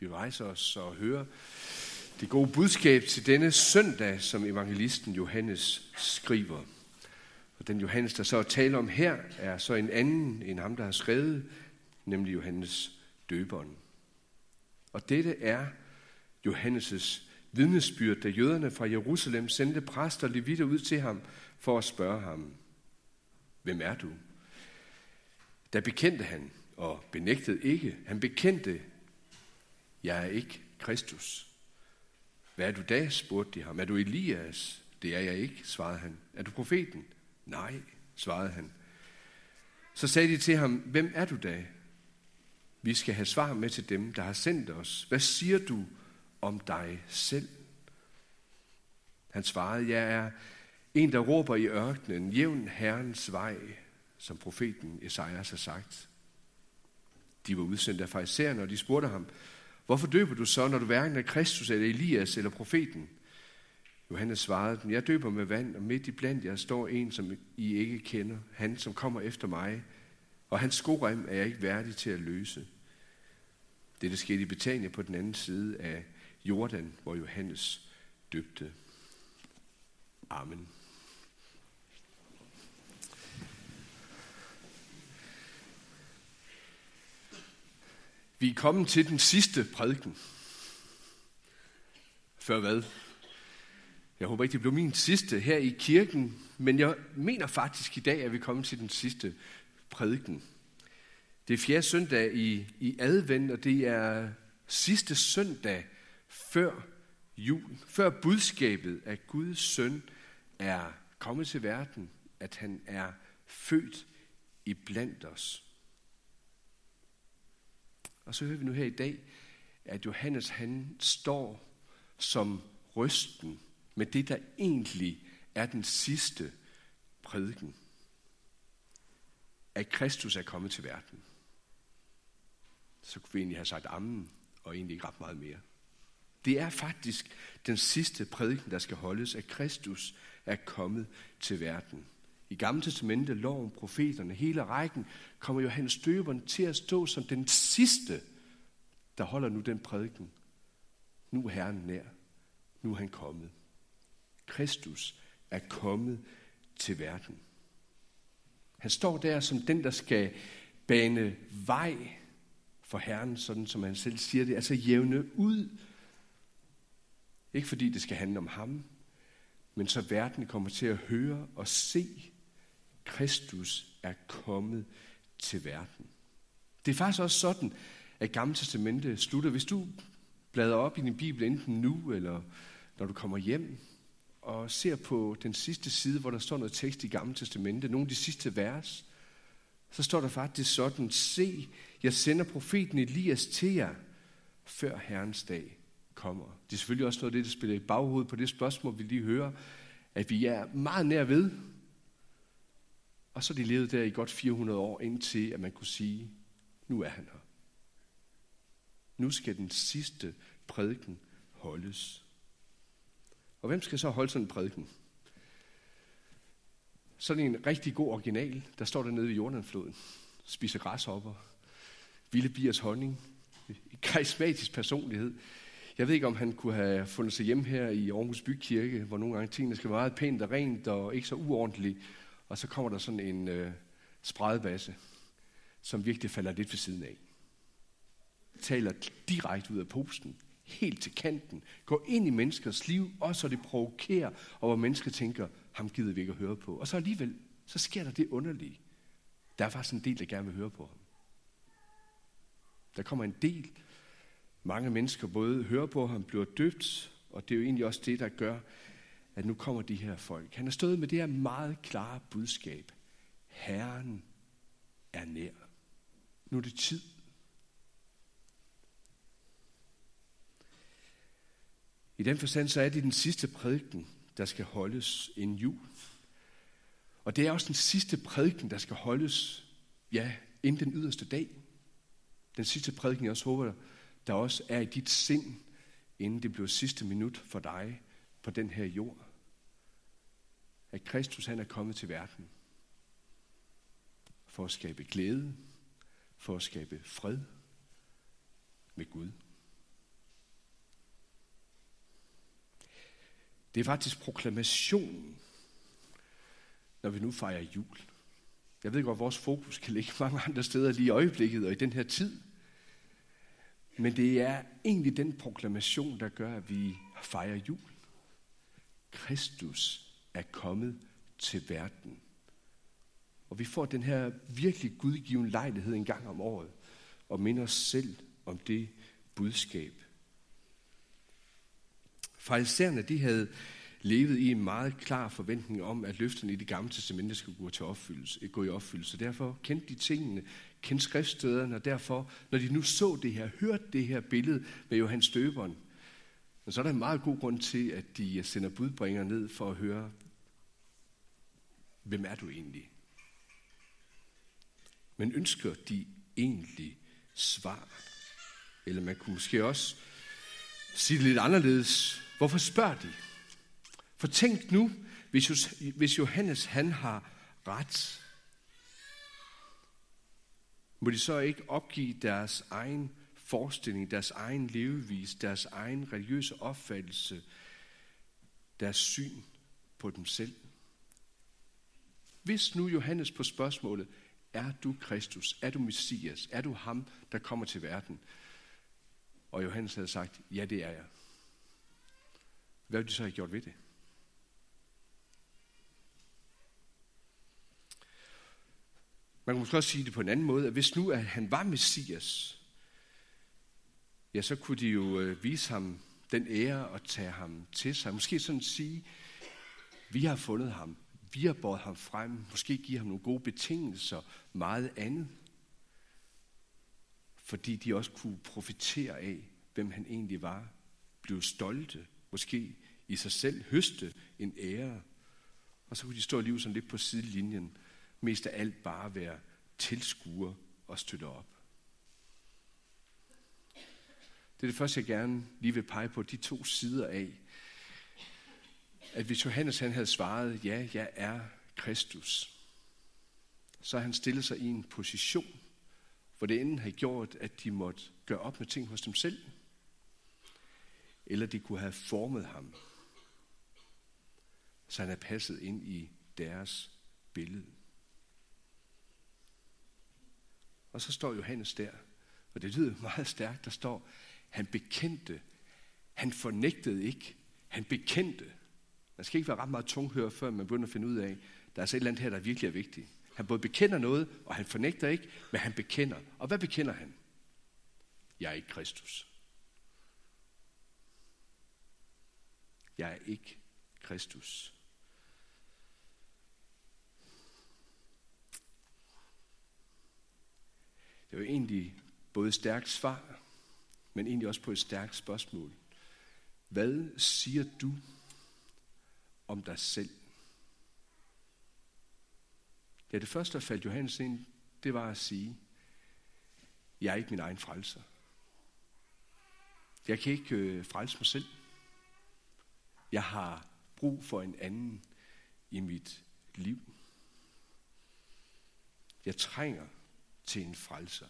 Vi rejser os og hører det gode budskab til denne søndag, som evangelisten Johannes skriver. Og den Johannes, der så taler om her, er så en anden end ham, der har skrevet, nemlig Johannes Døberen. Og dette er Johannes' vidnesbyrd, da jøderne fra Jerusalem sendte præster og levitter ud til ham for at spørge ham: Hvem er du? Da bekendte han og benægtede ikke. Han bekendte: Jeg er ikke Kristus. Hvad er du da? Spurgte de ham. Er du Elias? Det er jeg ikke, svarede han. Er du profeten? Nej, svarede han. Så sagde de til ham: Hvem er du da? Vi skal have svar med til dem, der har sendt os. Hvad siger du om dig selv? Han svarede: Jeg er en, der råber i ørkenen, jævn Herrens vej, som profeten Esajas har sagt. De var udsendt af farisæerne, og de spurgte ham: Hvorfor døber du så, når du hverken er Kristus eller Elias eller profeten? Johannes svarede dem: Jeg døber med vand, og midt i blandt jer står en, som I ikke kender, han som kommer efter mig, og hans skorem er jeg ikke værdig til at løse. Dette skete i Betania på den anden side af Jordan, hvor Johannes døbte. Amen. Vi er kommet til den sidste prædiken. Før hvad? Jeg håber ikke, det blev min sidste her i kirken, men jeg mener faktisk i dag, at vi er kommet til den sidste prædiken. Det er fjerde søndag i advent, og det er sidste søndag før julen, før budskabet, at Guds søn er kommet til verden, at han er født iblandt os. Og så hører vi nu her i dag, at Johannes han står som røsten med det, der egentlig er den sidste prædiken. At Kristus er kommet til verden. Så kunne vi egentlig have sagt amen, og egentlig ikke ret meget mere. Det er faktisk den sidste prædiken, der skal holdes, at Kristus er kommet til verden. I Gamle Testamente, loven, profeterne, hele rækken, kommer Johannes Døberen til at stå som den sidste, der holder nu den prædiken. Nu er Herren nær. Nu er han kommet. Kristus er kommet til verden. Han står der som den, der skal bane vej for Herren, sådan som han selv siger det. Altså jævne ud. Ikke fordi det skal handle om ham, men så verden kommer til at høre og se, Kristus er kommet til verden. Det er faktisk også sådan, at Gamle Testamente slutter. Hvis du bladrer op i din Bibel, enten nu eller når du kommer hjem, og ser på den sidste side, hvor der står noget tekst i Gamle Testamente, nogle af de sidste vers, så står der faktisk sådan: Se, jeg sender profeten Elias til jer, før Herrens dag kommer. Det er selvfølgelig også noget af det, der spiller i baghovedet på det spørgsmål, vi lige hører, at vi er meget nær ved. Og så de levede der i godt 400 år, indtil at man kunne sige, nu er han her. Nu skal den sidste prædiken holdes. Og hvem skal så holde sådan en prædiken? Sådan en rigtig god original, der står dernede ved Jordanfloden, spiser græshopper, vilde biers honning, en karismatisk personlighed. Jeg ved ikke, om han kunne have fundet sig hjem her i Aarhus Bykirke, hvor nogle gange tingene skal være meget pænt og rent og ikke så uordentligt. Og så kommer der sådan en spredbasse, som virkelig falder lidt ved siden af. Taler direkte ud af posten, helt til kanten. Går ind i menneskers liv, også så det provokerer, og hvor mennesker tænker, ham gider vi ikke at høre på. Og så alligevel, så sker der det underlige. Der er faktisk en del, der gerne vil høre på ham. Der kommer en del. Mange mennesker både hører på ham, bliver døbt, og det er jo egentlig også det, der gør, at nu kommer de her folk. Han har stået med det her meget klare budskab. Herren er nær. Nu er det tid. I den forstand så er det den sidste prædiken, der skal holdes inden jul. Og det er også den sidste prædiken, der skal holdes, ja, inden den yderste dag. Den sidste prædiken, jeg også håber, der også er i dit sind, inden det bliver sidste minut for dig på den her jord. At Kristus han er kommet til verden for at skabe glæde, for at skabe fred med Gud. Det er faktisk proklamationen, når vi nu fejrer jul. Jeg ved godt, vores fokus kan ligge mange andre steder lige i øjeblikket og i den her tid. Men det er egentlig den proklamation, der gør, at vi fejrer jul. Kristus er kommet til verden. Og vi får den her virkelig gudgivende lejlighed en gang om året og minder os selv om det budskab. Farisæerne, de havde levet i en meget klar forventning om, at løfterne i det gamle testamente skulle gå i opfyldelse. Derfor kendte de tingene, kendte skriftstederne, og derfor, når de nu så det her, hørte det her billede med Johannes Døberen, så er der en meget god grund til, at de sender budbringere ned for at høre, hvem er du egentlig? Men ønsker de egentlig svar? Eller man kunne måske også sige det lidt anderledes. Hvorfor spørger de? For tænk nu, hvis Johannes han har ret, må de så ikke opgive deres egen forestilling, deres egen levevis, deres egen religiøse opfattelse, deres syn på dem selv? Hvis nu Johannes på spørgsmålet, er du Kristus, er du Messias, er du ham, der kommer til verden? Og Johannes havde sagt, ja det er jeg. Hvad ville de så have gjort ved det? Man kan måske også sige det på en anden måde, at hvis nu at han var Messias, ja, så kunne de jo vise ham den ære og tage ham til sig. Måske sådan sige, vi har fundet ham, vi har båret ham frem, måske give ham nogle gode betingelser, meget andet. Fordi de også kunne profitere af, hvem han egentlig var, blive stolte, måske i sig selv, høste en ære. Og så kunne de stå og leve sådan lidt på sidelinjen, mest af alt bare være tilskuer og støtte op. Det er det første, jeg gerne lige vil pege på, de to sider af, at hvis Johannes han havde svaret, ja, jeg er Kristus, så han stillede sig i en position, hvor det enten havde gjort, at de måtte gøre op med ting hos dem selv, eller de kunne have formet ham, så han havde passet ind i deres billede. Og så står Johannes der, og det lyder meget stærkt, der står, han bekendte, han fornægtede ikke, han bekendte. Man skal ikke være ret meget tunghører, før man begynder at finde ud af, der er så et eller andet her, der virkelig er vigtigt. Han både bekender noget, og han fornægter ikke, men han bekender. Og hvad bekender han? Jeg er ikke Kristus. Jeg er ikke Kristus. Det var egentlig både et stærkt svar, men egentlig også på et stærkt spørgsmål. Hvad siger du om dig selv? Ja, det første, der faldt Johannes ind, det var at sige, jeg er ikke min egen frelser. Jeg kan ikke frelse mig selv. Jeg har brug for en anden i mit liv. Jeg trænger til en frelser.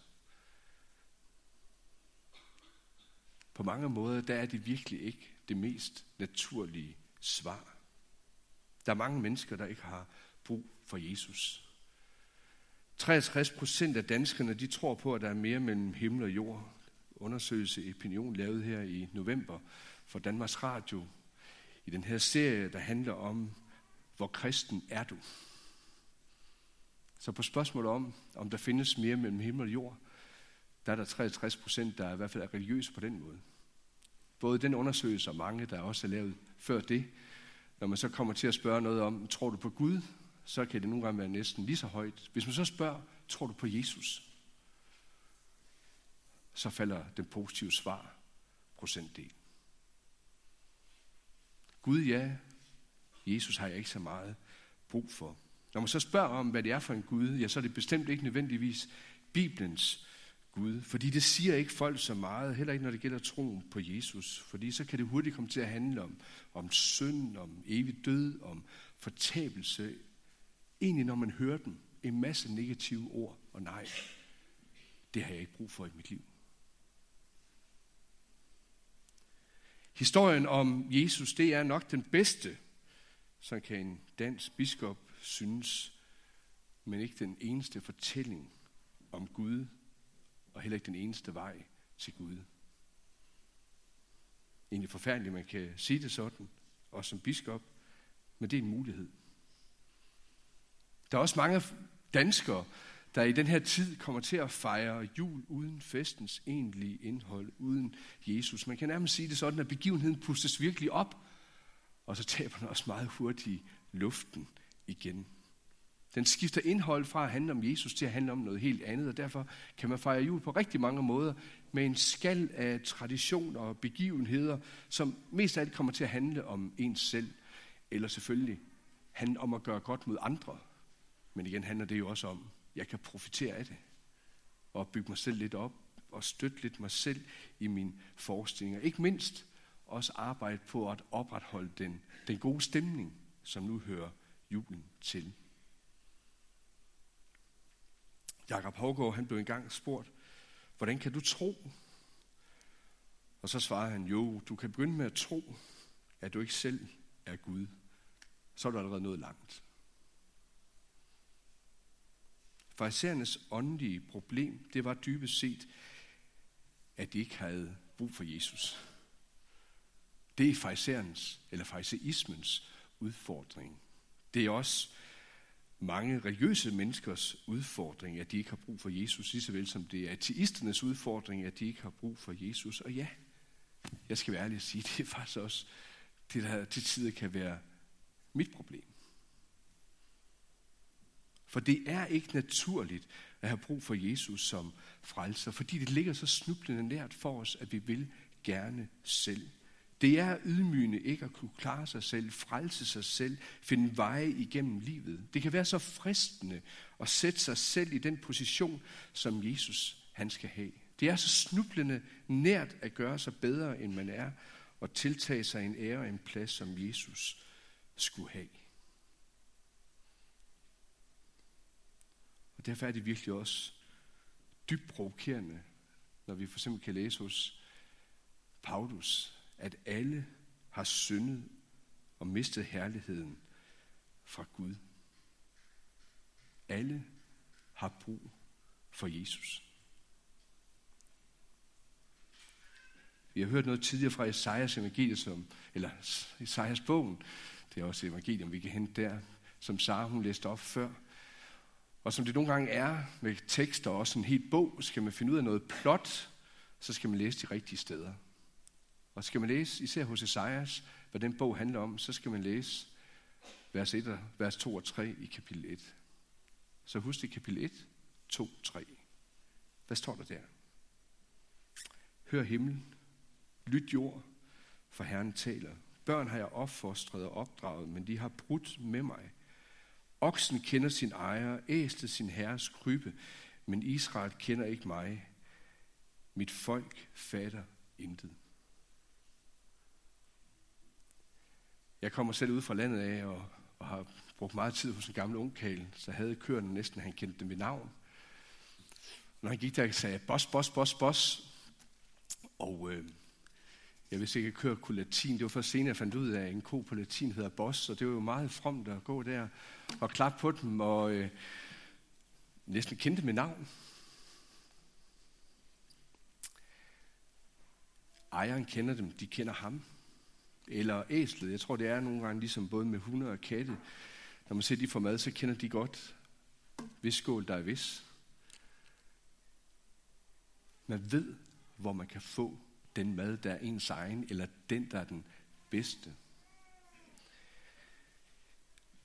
På mange måder, der er det virkelig ikke det mest naturlige svar. Der er mange mennesker, der ikke har brug for Jesus. 63% af danskerne, de tror på, at der er mere mellem himmel og jord. Undersøgelse Opinion lavet her i november for Danmarks Radio i den her serie, der handler om, hvor kristen er du? Så på spørgsmålet om der findes mere mellem himmel og jord, der er der 63%, der i hvert fald er religiøse på den måde. Både den undersøgelse og mange, der også er lavet før det. Når man så kommer til at spørge noget om, tror du på Gud? Så kan det nogle gange være næsten lige så højt. Hvis man så spørger, tror du på Jesus? Så falder den positive svar procentdel. Gud ja, Jesus har jeg ikke så meget brug for. Når man så spørger om, hvad det er for en Gud, ja, så er det bestemt ikke nødvendigvis Bibelens Gud. Fordi det siger ikke folk så meget, heller ikke når det gælder troen på Jesus. Fordi så kan det hurtigt komme til at handle om synd, om evig død, om fortabelse. Egentlig når man hører dem, en masse negative ord, og nej, det har jeg ikke brug for i mit liv. Historien om Jesus, det er nok den bedste, som kan en dansk biskop synes, men ikke den eneste fortælling om Gud, og heller ikke den eneste vej til Gud. Egentlig forfærdeligt, man kan sige det sådan, også som biskop, men det er en mulighed. Der er også mange danskere, der i den her tid kommer til at fejre jul uden festens egentlige indhold, uden Jesus. Man kan nærmest sige det sådan, at begivenheden pustes virkelig op, og så taber den også meget hurtigt luften igen. Den skifter indhold fra at handle om Jesus til at handle om noget helt andet, og derfor kan man fejre jul på rigtig mange måder med en skal af traditioner og begivenheder, som mest af alt kommer til at handle om ens selv, eller selvfølgelig handle om at gøre godt mod andre. Men igen handler det jo også om, at jeg kan profitere af det, og bygge mig selv lidt op, og støtte lidt mig selv i mine forestillinger. Ikke mindst også arbejde på at opretholde den gode stemning, som nu hører julen til. Jakob Hågård, han blev engang spurgt, hvordan kan du tro? Og så svarede han, jo, du kan begynde med at tro, at du ikke selv er Gud. Så er du allerede nået langt. Farisæernes åndelige problem, det var dybest set, at de ikke havde brug for Jesus. Det er farisæernes, eller farisæismens udfordring. Det er også mange religiøse menneskers udfordring, at de ikke har brug for Jesus, lige så vel som det er ateisternes udfordring, at de ikke har brug for Jesus. Og ja, jeg skal være ærlig og sige, det er faktisk også det, der til tider kan være mit problem. For det er ikke naturligt at have brug for Jesus som frelser, fordi det ligger så snublende nært for os, at vi vil gerne selv. Det er ydmygende ikke at kunne klare sig selv, frelse sig selv, finde veje igennem livet. Det kan være så fristende at sætte sig selv i den position, som Jesus han skal have. Det er så snublende nært at gøre sig bedre, end man er, og tiltage sig en ære og en plads, som Jesus skulle have. Og derfor er det virkelig også dybt provokerende, når vi for eksempel kan læse hos Paulus, at alle har syndet og mistet herligheden fra Gud. Alle har brug for Jesus. Vi har hørt noget tidligere fra Esajas bogen, det er også evangelium, vi kan hente der, som Sara hun læste op før. Og som det nogle gange er med tekster og også en hel bog, skal man finde ud af noget plot, så skal man læse de rigtige steder. Og skal man læse, især hos Esajas, hvad den bog handler om, så skal man læse vers 1, vers 2 og 3 i kapitel 1. Så husk det, kapitel 1, 2, 3. Hvad står der der? Hør himlen, lyt jord, for Herren taler. Børn har jeg opfostret og opdraget, men de har brudt med mig. Oksen kender sin ejer, æslet sin herres krybe, men Israel kender ikke mig. Mit folk fatter intet. Jeg kommer selv ud fra landet af og har brugt meget tid hos en gammel ungkarl, så havde køerne næsten, han kendte dem ved navn. Når han gik der, sagde jeg, boss, boss, boss, boss. Og jeg vidste ikke, at køer kunne latin. Det var først senere, jeg fandt ud af, at en ko på latin hedder boss, og det var jo meget fromt at gå der og klappe på dem, og næsten kendte dem ved navn. Ejeren kender dem, de kender ham. Eller æslet. Jeg tror, det er nogle gange ligesom både med hunde og katte. Når man ser de får mad, så kender de godt, hvis skål der er vis. Man ved, hvor man kan få den mad, der er ens egen, eller den, der er den bedste.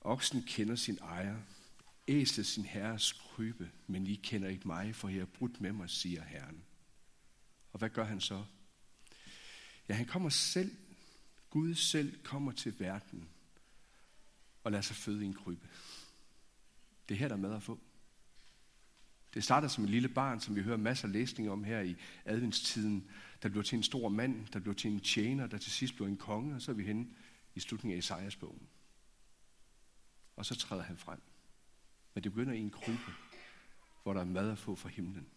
Oksen kender sin ejer, æslet sin herres krybe, men I kender ikke mig, for jeg har brudt med mig, siger Herren. Og hvad gør han så? Ja, han kommer selv. Gud selv kommer til verden og lader sig føde i en krybe. Det er her, der er mad at få. Det starter som et lille barn, som vi hører masser af læsninger om her i adventstiden, der blev til en stor mand, der blev til en tjener, der til sidst blev en konge, og så er vi henne i slutningen af Esajas bogen. Og så træder han frem. Men det begynder i en krybe, hvor der er mad at få fra himlen.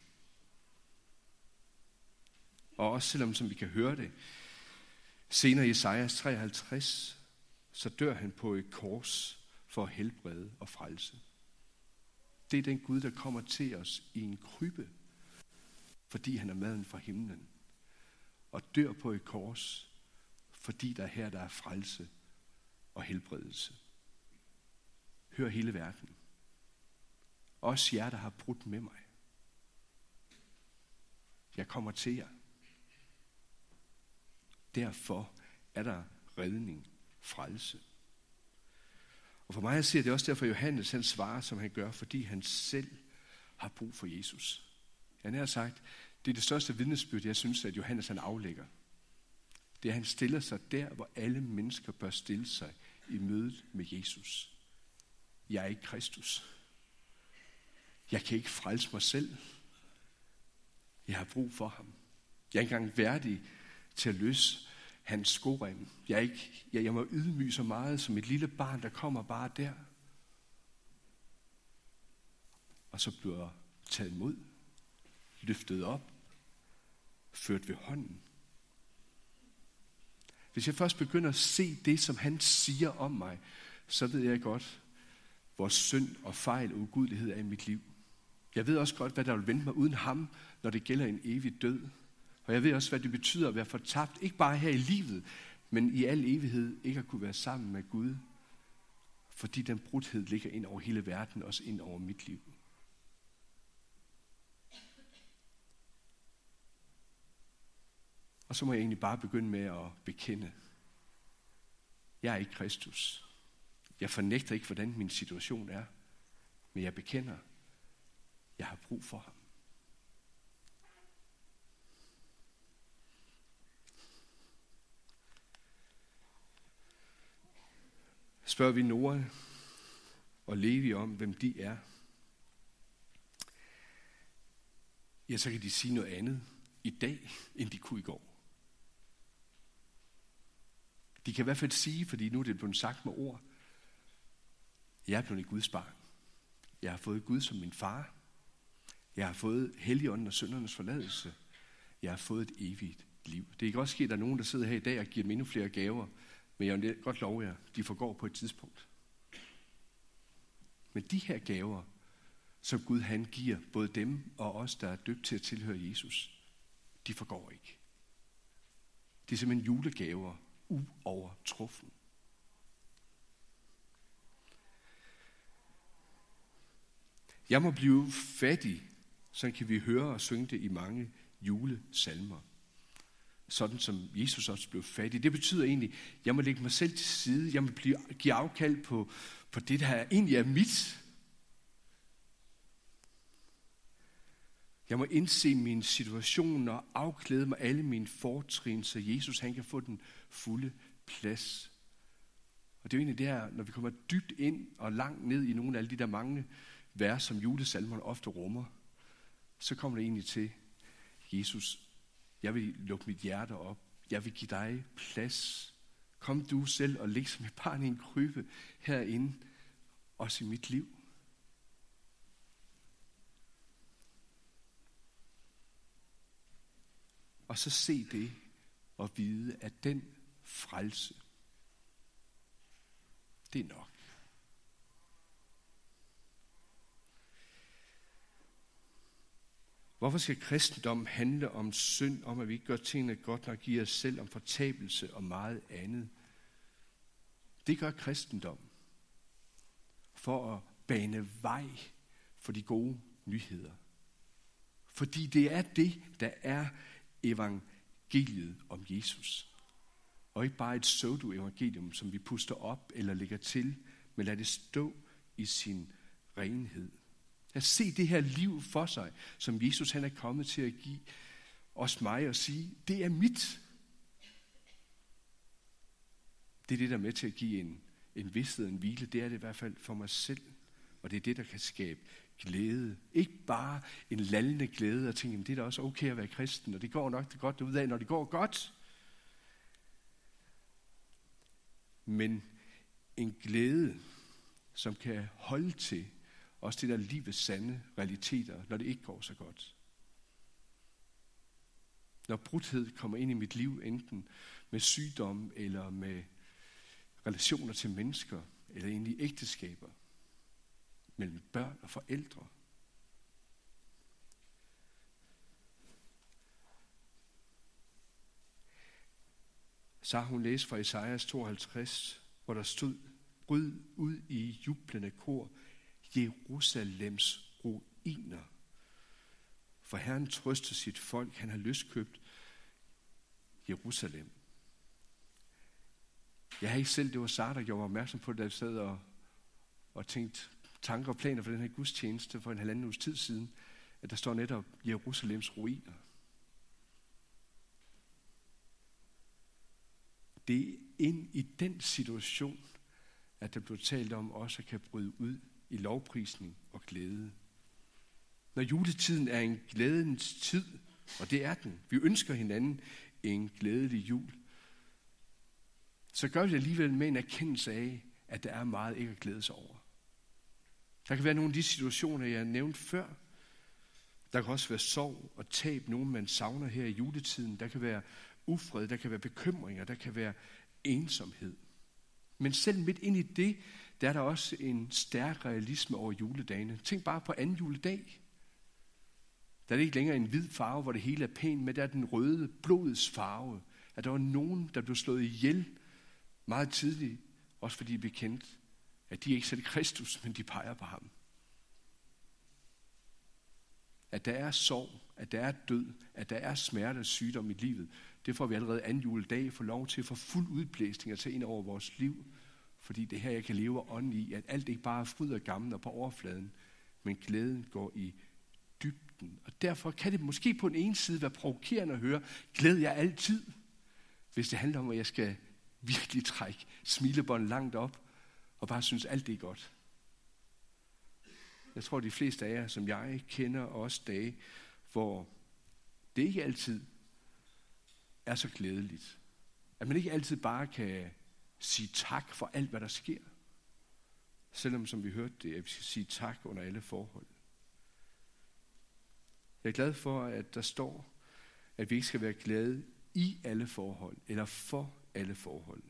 Og også selvom, som vi kan høre det, Senere i Esajas 53, så dør han på et kors for at helbrede og frelse. Det er den Gud, der kommer til os i en krybbe, fordi han er maden fra himlen. Og dør på et kors, fordi der her der er frelse og helbredelse. Hør hele verden. Også jer, der har brudt med mig. Jeg kommer til jer. Derfor er der redning, frelse. Og for mig at se, det er også derfor, Johannes han svarer, som han gør, fordi han selv har brug for Jesus. Han har sagt, det er det største vidnesbyrd, jeg synes, at Johannes han aflægger. Det er, at han stiller sig der, hvor alle mennesker bør stille sig i mødet med Jesus. Jeg er ikke Kristus. Jeg kan ikke frelse mig selv. Jeg har brug for ham. Jeg er ikke engang værdig til at løse hans skorem. Jeg må ydmyge så meget som et lille barn, der kommer bare der. Og så bliver jeg taget imod, løftet op, ført ved hånden. Hvis jeg først begynder at se det, som han siger om mig, så ved jeg godt, hvor synd og fejl og ugudelighed er i mit liv. Jeg ved også godt, hvad der vil vente mig uden ham, når det gælder en evig død. Og jeg ved også, hvad det betyder at være fortabt, ikke bare her i livet, men i al evighed ikke at kunne være sammen med Gud, fordi den brudhed ligger ind over hele verden, også ind over mit liv. Og så må jeg egentlig bare begynde med at bekende. Jeg er ikke Kristus. Jeg fornægter ikke, hvordan min situation er, men jeg bekender, jeg har brug for ham. Spørger vi Nora og Levi om, hvem de er, ja, så kan de sige noget andet i dag, end de kunne i går. De kan i hvert fald sige, fordi nu er det blevet sagt med ord, jeg er blevet et Guds barn. Jeg har fået Gud som min far. Jeg har fået Helligånden og syndernes forladelse. Jeg har fået et evigt liv. Det kan også ske, at der er nogen, der sidder her i dag og giver dem endnu flere gaver, men jeg vil godt love jer, de forgår på et tidspunkt. Men de her gaver, som Gud han giver, både dem og os, der er døbt til at tilhøre Jesus, de forgår ikke. De er simpelthen julegaver, uovertruffen. Jeg må blive fattig, så kan vi høre og synge det i mange julesalmer. Sådan som Jesus også blev fattig. Det betyder egentlig, at jeg må lægge mig selv til side. Jeg må give afkald på det, der egentlig er mit. Jeg må indse min situation og afklæde mig alle mine fortrin, så Jesus han kan få den fulde plads. Og det er jo egentlig det her, når vi kommer dybt ind og langt ned i nogle af alle de der mange vers, som julesalmerne ofte rummer, så kommer det egentlig til, Jesus, jeg vil lukke mit hjerte op. Jeg vil give dig plads. Kom du selv og læg som et barn i en krybe herinde, også i mit liv. Og så se det og vide, at den frelse, det er nok. Hvorfor skal kristendommen handle om synd, om at vi ikke gør tingene godt nok i os selv, om fortabelse og meget andet? Det gør kristendommen for at bane vej for de gode nyheder. Fordi det er det, der er evangeliet om Jesus. Og ikke bare et pseudo-evangelium, som vi puster op eller lægger til, men lad det stå i sin renhed. At se det her liv for sig, som Jesus han er kommet til at give os mig og sige, det er mit. Det er det, der er med til at give en vished, en hvile. Det er det i hvert fald for mig selv. Og det er det, der kan skabe glæde. Ikke bare en lallende glæde og tænke, det er da også okay at være kristen, og det går nok det godt derudad, når det går godt. Men en glæde, som kan holde til også det der livets sande realiteter, når det ikke går så godt. Når brudhed kommer ind i mit liv, enten med sygdom eller med relationer til mennesker, eller egentlig ægteskaber mellem børn og forældre. Så hun læste fra Esajas 52, hvor der stod: bryd ud i jublende kor, Jerusalems ruiner. For Herren trøster sit folk, han har løskøbt Jerusalem. Jeg har ikke selv, det var Sara, der gjorde mig opmærksom på det, da jeg sad og tænkte tanker og planer for den her gudstjeneste for en halvanden uges tid siden, at der står netop Jerusalems ruiner. Det er ind i den situation, at der blev talt om også at kan bryde ud i lovprisning og glæde. Når juletiden er en glædens tid, og det er den, vi ønsker hinanden en glædelig jul, så gør vi det alligevel med en erkendelse af, at der er meget ikke at glæde sig over. Der kan være nogle af de situationer, jeg nævnte før. Der kan også være sorg og tab, nogen man savner her i juletiden. Der kan være ufred, der kan være bekymringer, der kan være ensomhed. Men selv midt ind i det, der er der også en stærk realisme over juledagene. Tænk bare på anden juledag. Der er det ikke længere en hvid farve, hvor det hele er pænt, men der er den røde blodets farve. At der var nogen, der blev slået ihjel meget tidligt, også fordi de blev kendt, at de ikke selv Kristus, men de peger på ham. At der er sorg, at der er død, at der er smerte og sygdom i livet, det får vi allerede anden juledag få lov til at få fuld udblæsning og tage ind over vores liv, fordi det her, jeg kan leve ånden i, at alt ikke bare er fryd og gammel og på overfladen, men glæden går i dybden. Og derfor kan det måske på den ene side være provokerende at høre, glæd jeg altid, hvis det handler om, at jeg skal virkelig trække smilebånd langt op og bare synes, alt det er godt. Jeg tror, de fleste af jer, som jeg kender, også dage, hvor det ikke altid er så glædeligt. At man ikke altid bare kan sige tak for alt, hvad der sker. Selvom, som vi hørte det, at vi skal sige tak under alle forhold. Jeg er glad for, at der står, at vi ikke skal være glade i alle forhold, eller for alle forhold.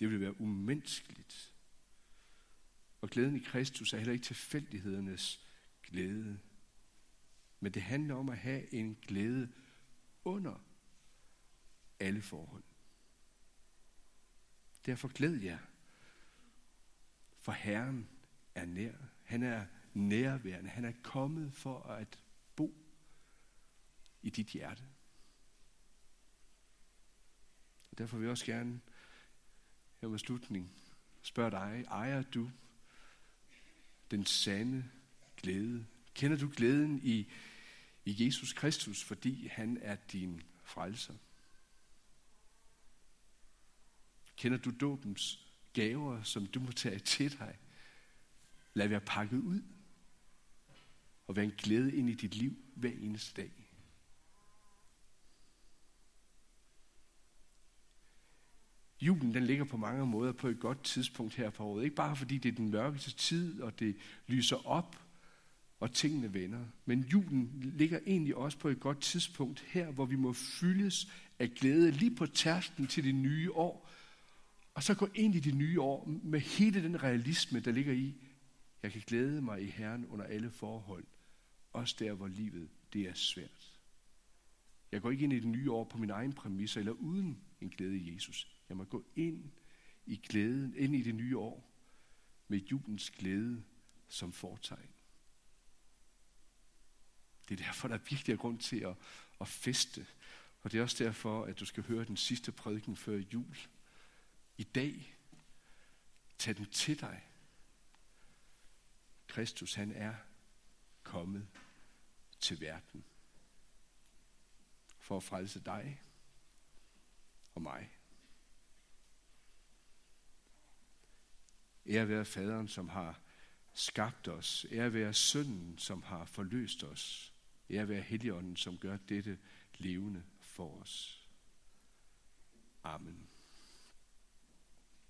Det vil være umenneskeligt. Og glæden i Kristus er heller ikke tilfældighedernes glæde. Men det handler om at have en glæde under alle forhold. Derfor glæd jer. For Herren er nær. Han er nærværende. Han er kommet for at bo i dit hjerte. Og derfor vil jeg også gerne her ved slutningen spørge dig, ejer du den sande glæde? Kender du glæden i Jesus Kristus, fordi han er din frelser? Kender du dåbens gaver, som du må tage til dig? Lad være pakket ud og være en glæde ind i dit liv hver eneste dag. Julen, den ligger på mange måder på et godt tidspunkt her på året. Ikke bare fordi det er den mørkeste tid, og det lyser op, og tingene vender. Men julen ligger egentlig også på et godt tidspunkt her, hvor vi må fyldes af glæde lige på tærsklen til det nye år. Og så gå ind i det nye år med hele den realisme, der ligger i, jeg kan glæde mig i Herren under alle forhold. Også der, hvor livet det er svært. Jeg går ikke ind i det nye år på mine egne præmisser, eller uden en glæde i Jesus. Jeg må gå ind i glæden, ind i det nye år, med julens glæde som fortegn. Det er derfor, der er virkelig grund til at feste. Og det er også derfor, at du skal høre den sidste prædiken før jul. I dag, tag den til dig. Kristus, han er kommet til verden for at frelse dig og mig. Ære være faderen, som har skabt os. Ære være sønnen, som har forløst os. Ære være Helligånden, som gør dette levende for os. Amen.